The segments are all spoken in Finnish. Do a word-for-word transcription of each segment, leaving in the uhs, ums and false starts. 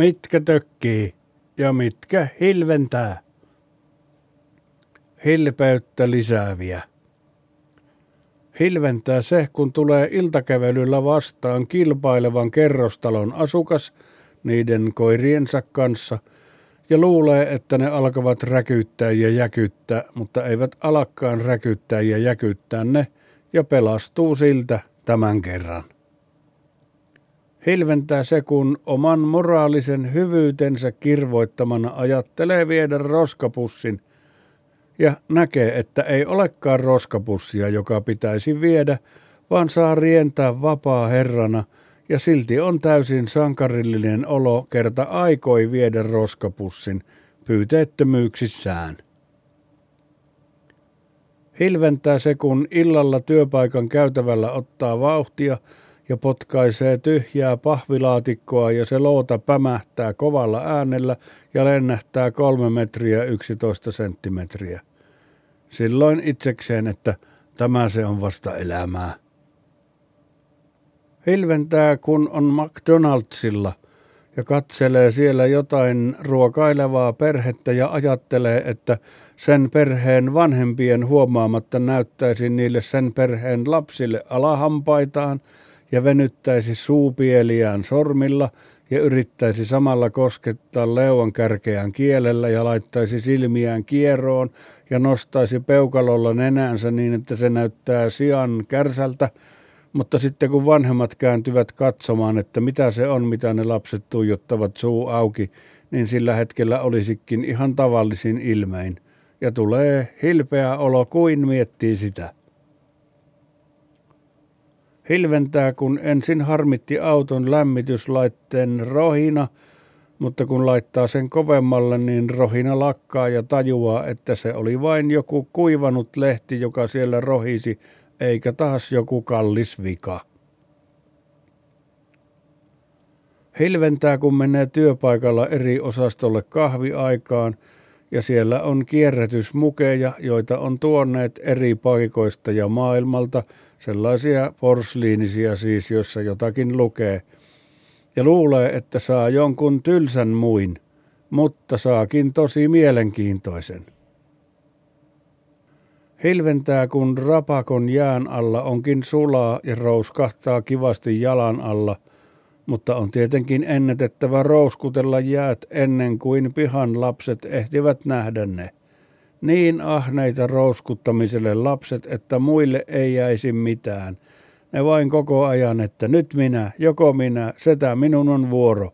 mitkä tökkii ja mitkä hilventää. Hilpeyttä lisääviä. Hilventää se, kun tulee iltakävelyllä vastaan kilpailevan kerrostalon asukas niiden koiriensa kanssa ja luulee, että ne alkavat räkyttää ja jäkyttää, mutta eivät alakaan räkyttää ja jäkyttää ne ja pelastuu siltä tämän kerran. Hilventää se, kun oman moraalisen hyvyytensä kirvoittamana ajattelee viedä roskapussin ja näkee, että ei olekaan roskapussia, joka pitäisi viedä, vaan saa rientää vapaa herrana, ja silti on täysin sankarillinen olo kerta aikoi viedä roskapussin pyyteettömyyksissään. Hilventää se, kun illalla työpaikan käytävällä ottaa vauhtia ja potkaisee tyhjää pahvilaatikkoa ja se loota pämähtää kovalla äänellä ja lennähtää kolme metriä yksitoista senttimetriä. Silloin itsekseen, että tämä se on vasta elämää. Hilventää, kun on McDonaldsilla ja katselee siellä jotain ruokailevaa perhettä ja ajattelee, että sen perheen vanhempien huomaamatta näyttäisi niille sen perheen lapsille alahampaitaan ja venyttäisi suupieliään sormilla ja yrittäisi samalla koskettaa leuan kärkeään kielellä ja laittaisi silmiään kieroon ja nostaisi peukalolla nenänsä niin, että se näyttää sian kärsältä, mutta sitten kun vanhemmat kääntyvät katsomaan, että mitä se on, mitä ne lapset tuijottavat suu auki, niin sillä hetkellä olisikin ihan tavallisin ilmein ja tulee hilpeä olo, kuin miettii sitä. Hilventää, kun ensin harmitti auton lämmityslaitteen rohina, mutta kun laittaa sen kovemmalle, niin rohina lakkaa ja tajuaa, että se oli vain joku kuivanut lehti, joka siellä rohisi, eikä taas joku kallis vika. Hilventää, kun menee työpaikalla eri osastolle kahviaikaan, ja siellä on kierrätysmukeja, joita on tuoneet eri paikoista ja maailmalta, sellaisia porsliinisia siis, jossa jotakin lukee, ja luulee, että saa jonkun tylsän muin, mutta saakin tosi mielenkiintoisen. Hilventää, kun rapakon jään alla onkin sulaa ja rouskahtaa kivasti jalan alla, mutta on tietenkin ennätettävä rouskutella jäät ennen kuin pihan lapset ehtivät nähdä ne. Niin ahneita rouskuttamiselle lapset, että muille ei jäisi mitään. Ne vain koko ajan, että nyt minä, joko minä, setä minun on vuoro.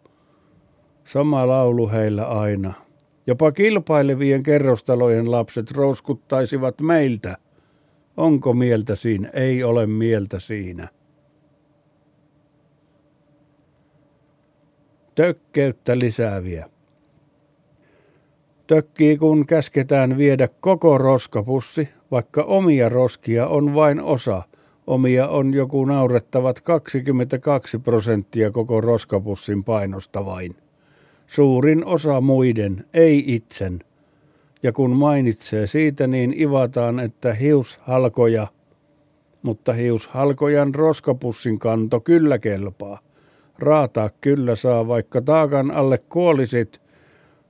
Sama laulu heillä aina. Jopa kilpailevien kerrostalojen lapset rouskuttaisivat meiltä. Onko mieltä siinä? Ei ole mieltä siinä. Tökkeyttä lisääviä. Tökkii, kun käsketään viedä koko roskapussi, vaikka omia roskia on vain osa. Omia on joku naurettavat kaksikymmentäkaksi prosenttia koko roskapussin painosta vain. Suurin osa muiden, ei itsen. Ja kun mainitsee siitä, niin ivataan, että hiushalkoja. Mutta hiushalkojan roskapussin kanto kyllä kelpaa. Raataa kyllä saa, vaikka taakan alle kuolisit,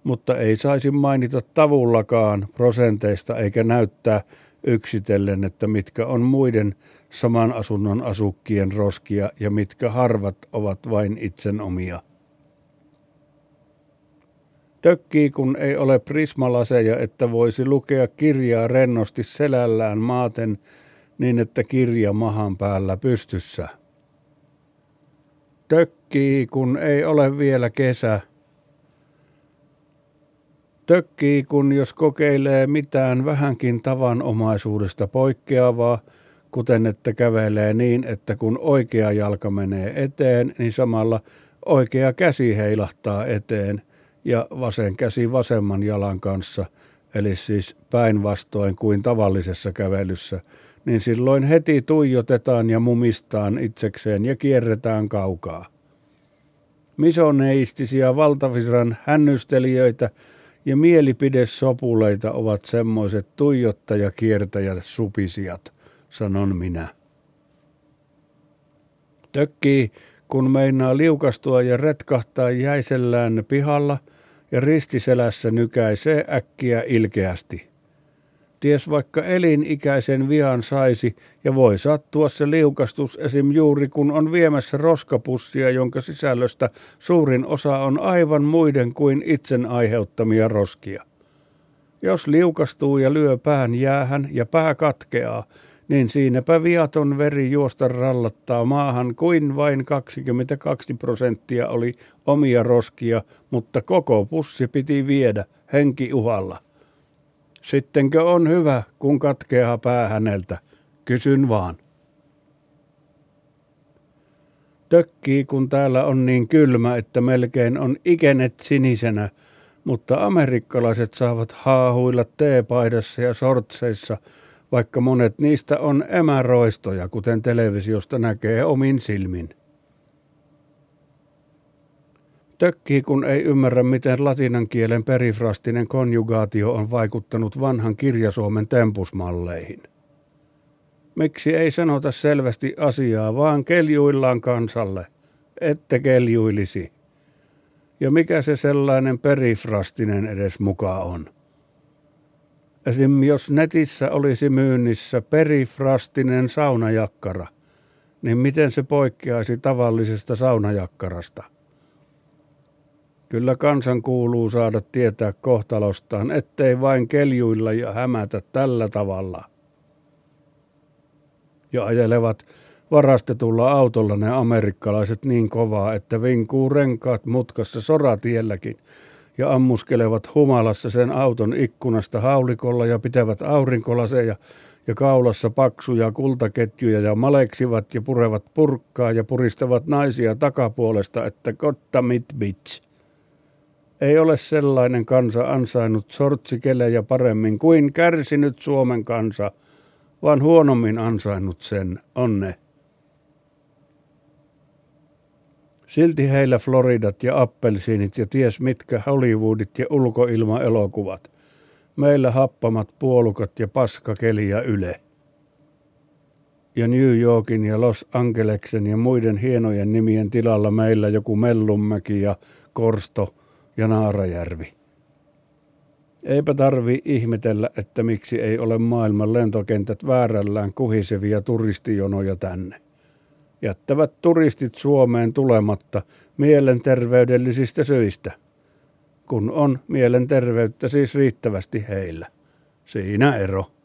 mutta ei saisi mainita tavullakaan prosenteista eikä näyttää yksitellen, että mitkä on muiden saman asunnon asukkien roskia ja mitkä harvat ovat vain itsen omia. Tökkii, kun ei ole prismalaseja, että voisi lukea kirjaa rennosti selällään maaten niin, että kirja mahan päällä pystyssä. Tökkii, kun ei ole vielä kesä. Tökkii, kun jos kokeilee mitään vähänkin tavanomaisuudesta poikkeavaa, kuten että kävelee niin, että kun oikea jalka menee eteen, niin samalla oikea käsi heilahtaa eteen ja vasen käsi vasemman jalan kanssa, eli siis päinvastoin kuin tavallisessa kävelyssä, niin silloin heti tuijotetaan ja mumistaan itsekseen ja kierretään kaukaa. Misoneistisia valtaviran hännystelijöitä ja mielipidesopuleita ovat semmoiset tuijottajakiertäjät supisijat, sanon minä. Tökkii, kun meinaa liukastua ja retkahtaa jäisellään pihalla ja ristiselässä nykäisee äkkiä ilkeästi. Ties vaikka elinikäisen vihan saisi, ja voi sattua se liukastus esim. Juuri kun on viemässä roskapussia, jonka sisällöstä suurin osa on aivan muiden kuin itsen aiheuttamia roskia. Jos liukastuu ja lyö pään jäähän ja pää katkeaa, niin siinäpä viaton veri juosta rallattaa maahan kuin vain kaksikymmentäkaksi prosenttia oli omia roskia, mutta koko pussi piti viedä henkiuhalla. Sittenkö on hyvä, kun katkeaa pää häneltä? Kysyn vaan. Tökkii, kun täällä on niin kylmä, että melkein on ikenet sinisenä, mutta amerikkalaiset saavat haahuilla teepaidassa ja sortseissa, vaikka monet niistä on emäroistoja, kuten televisiosta näkee omin silmin. Tökkii, kun ei ymmärrä, miten latinan kielen perifrastinen konjugaatio on vaikuttanut vanhan kirjasuomen tempusmalleihin. Miksi ei sanota selvästi asiaa, vaan keljuillaan kansalle, ette keljuilisi? Ja mikä se sellainen perifrastinen edes muka on? Esim. Jos netissä olisi myynnissä perifrastinen saunajakkara, niin miten se poikkeaisi tavallisesta saunajakkarasta? Kyllä kansan kuuluu saada tietää kohtalostaan, ettei vain keljuilla ja hämätä tällä tavalla. Ja ajelevat varastetulla autolla ne amerikkalaiset niin kovaa, että vinkuu renkaat mutkassa soratielläkin ja ammuskelevat humalassa sen auton ikkunasta haulikolla ja pitävät aurinkolaseja ja kaulassa paksuja kultaketjuja ja maleksivat ja purevat purkkaa ja puristavat naisia takapuolesta, että god damn it, bitch. Ei ole sellainen kansa ansainnut sortsikelejä paremmin kuin kärsinyt Suomen kansa, vaan huonommin ansainnut sen, onne. Silti heillä Floridat ja appelsiinit ja ties mitkä Hollywoodit ja ulkoilmaelokuvat. Meillä happamat puolukat ja paskakeli ja Yle. Ja New Yorkin ja Los Angelesen ja muiden hienojen nimien tilalla meillä joku Mellunmäki ja Korsto ja Naarajärvi. Eipä tarvi ihmetellä, että miksi ei ole maailman lentokentät väärällään kuhisevia turistijonoja tänne. Jättävät turistit Suomeen tulematta mielenterveydellisistä syistä, kun on mielenterveyttä siis riittävästi heillä. Siinä ero.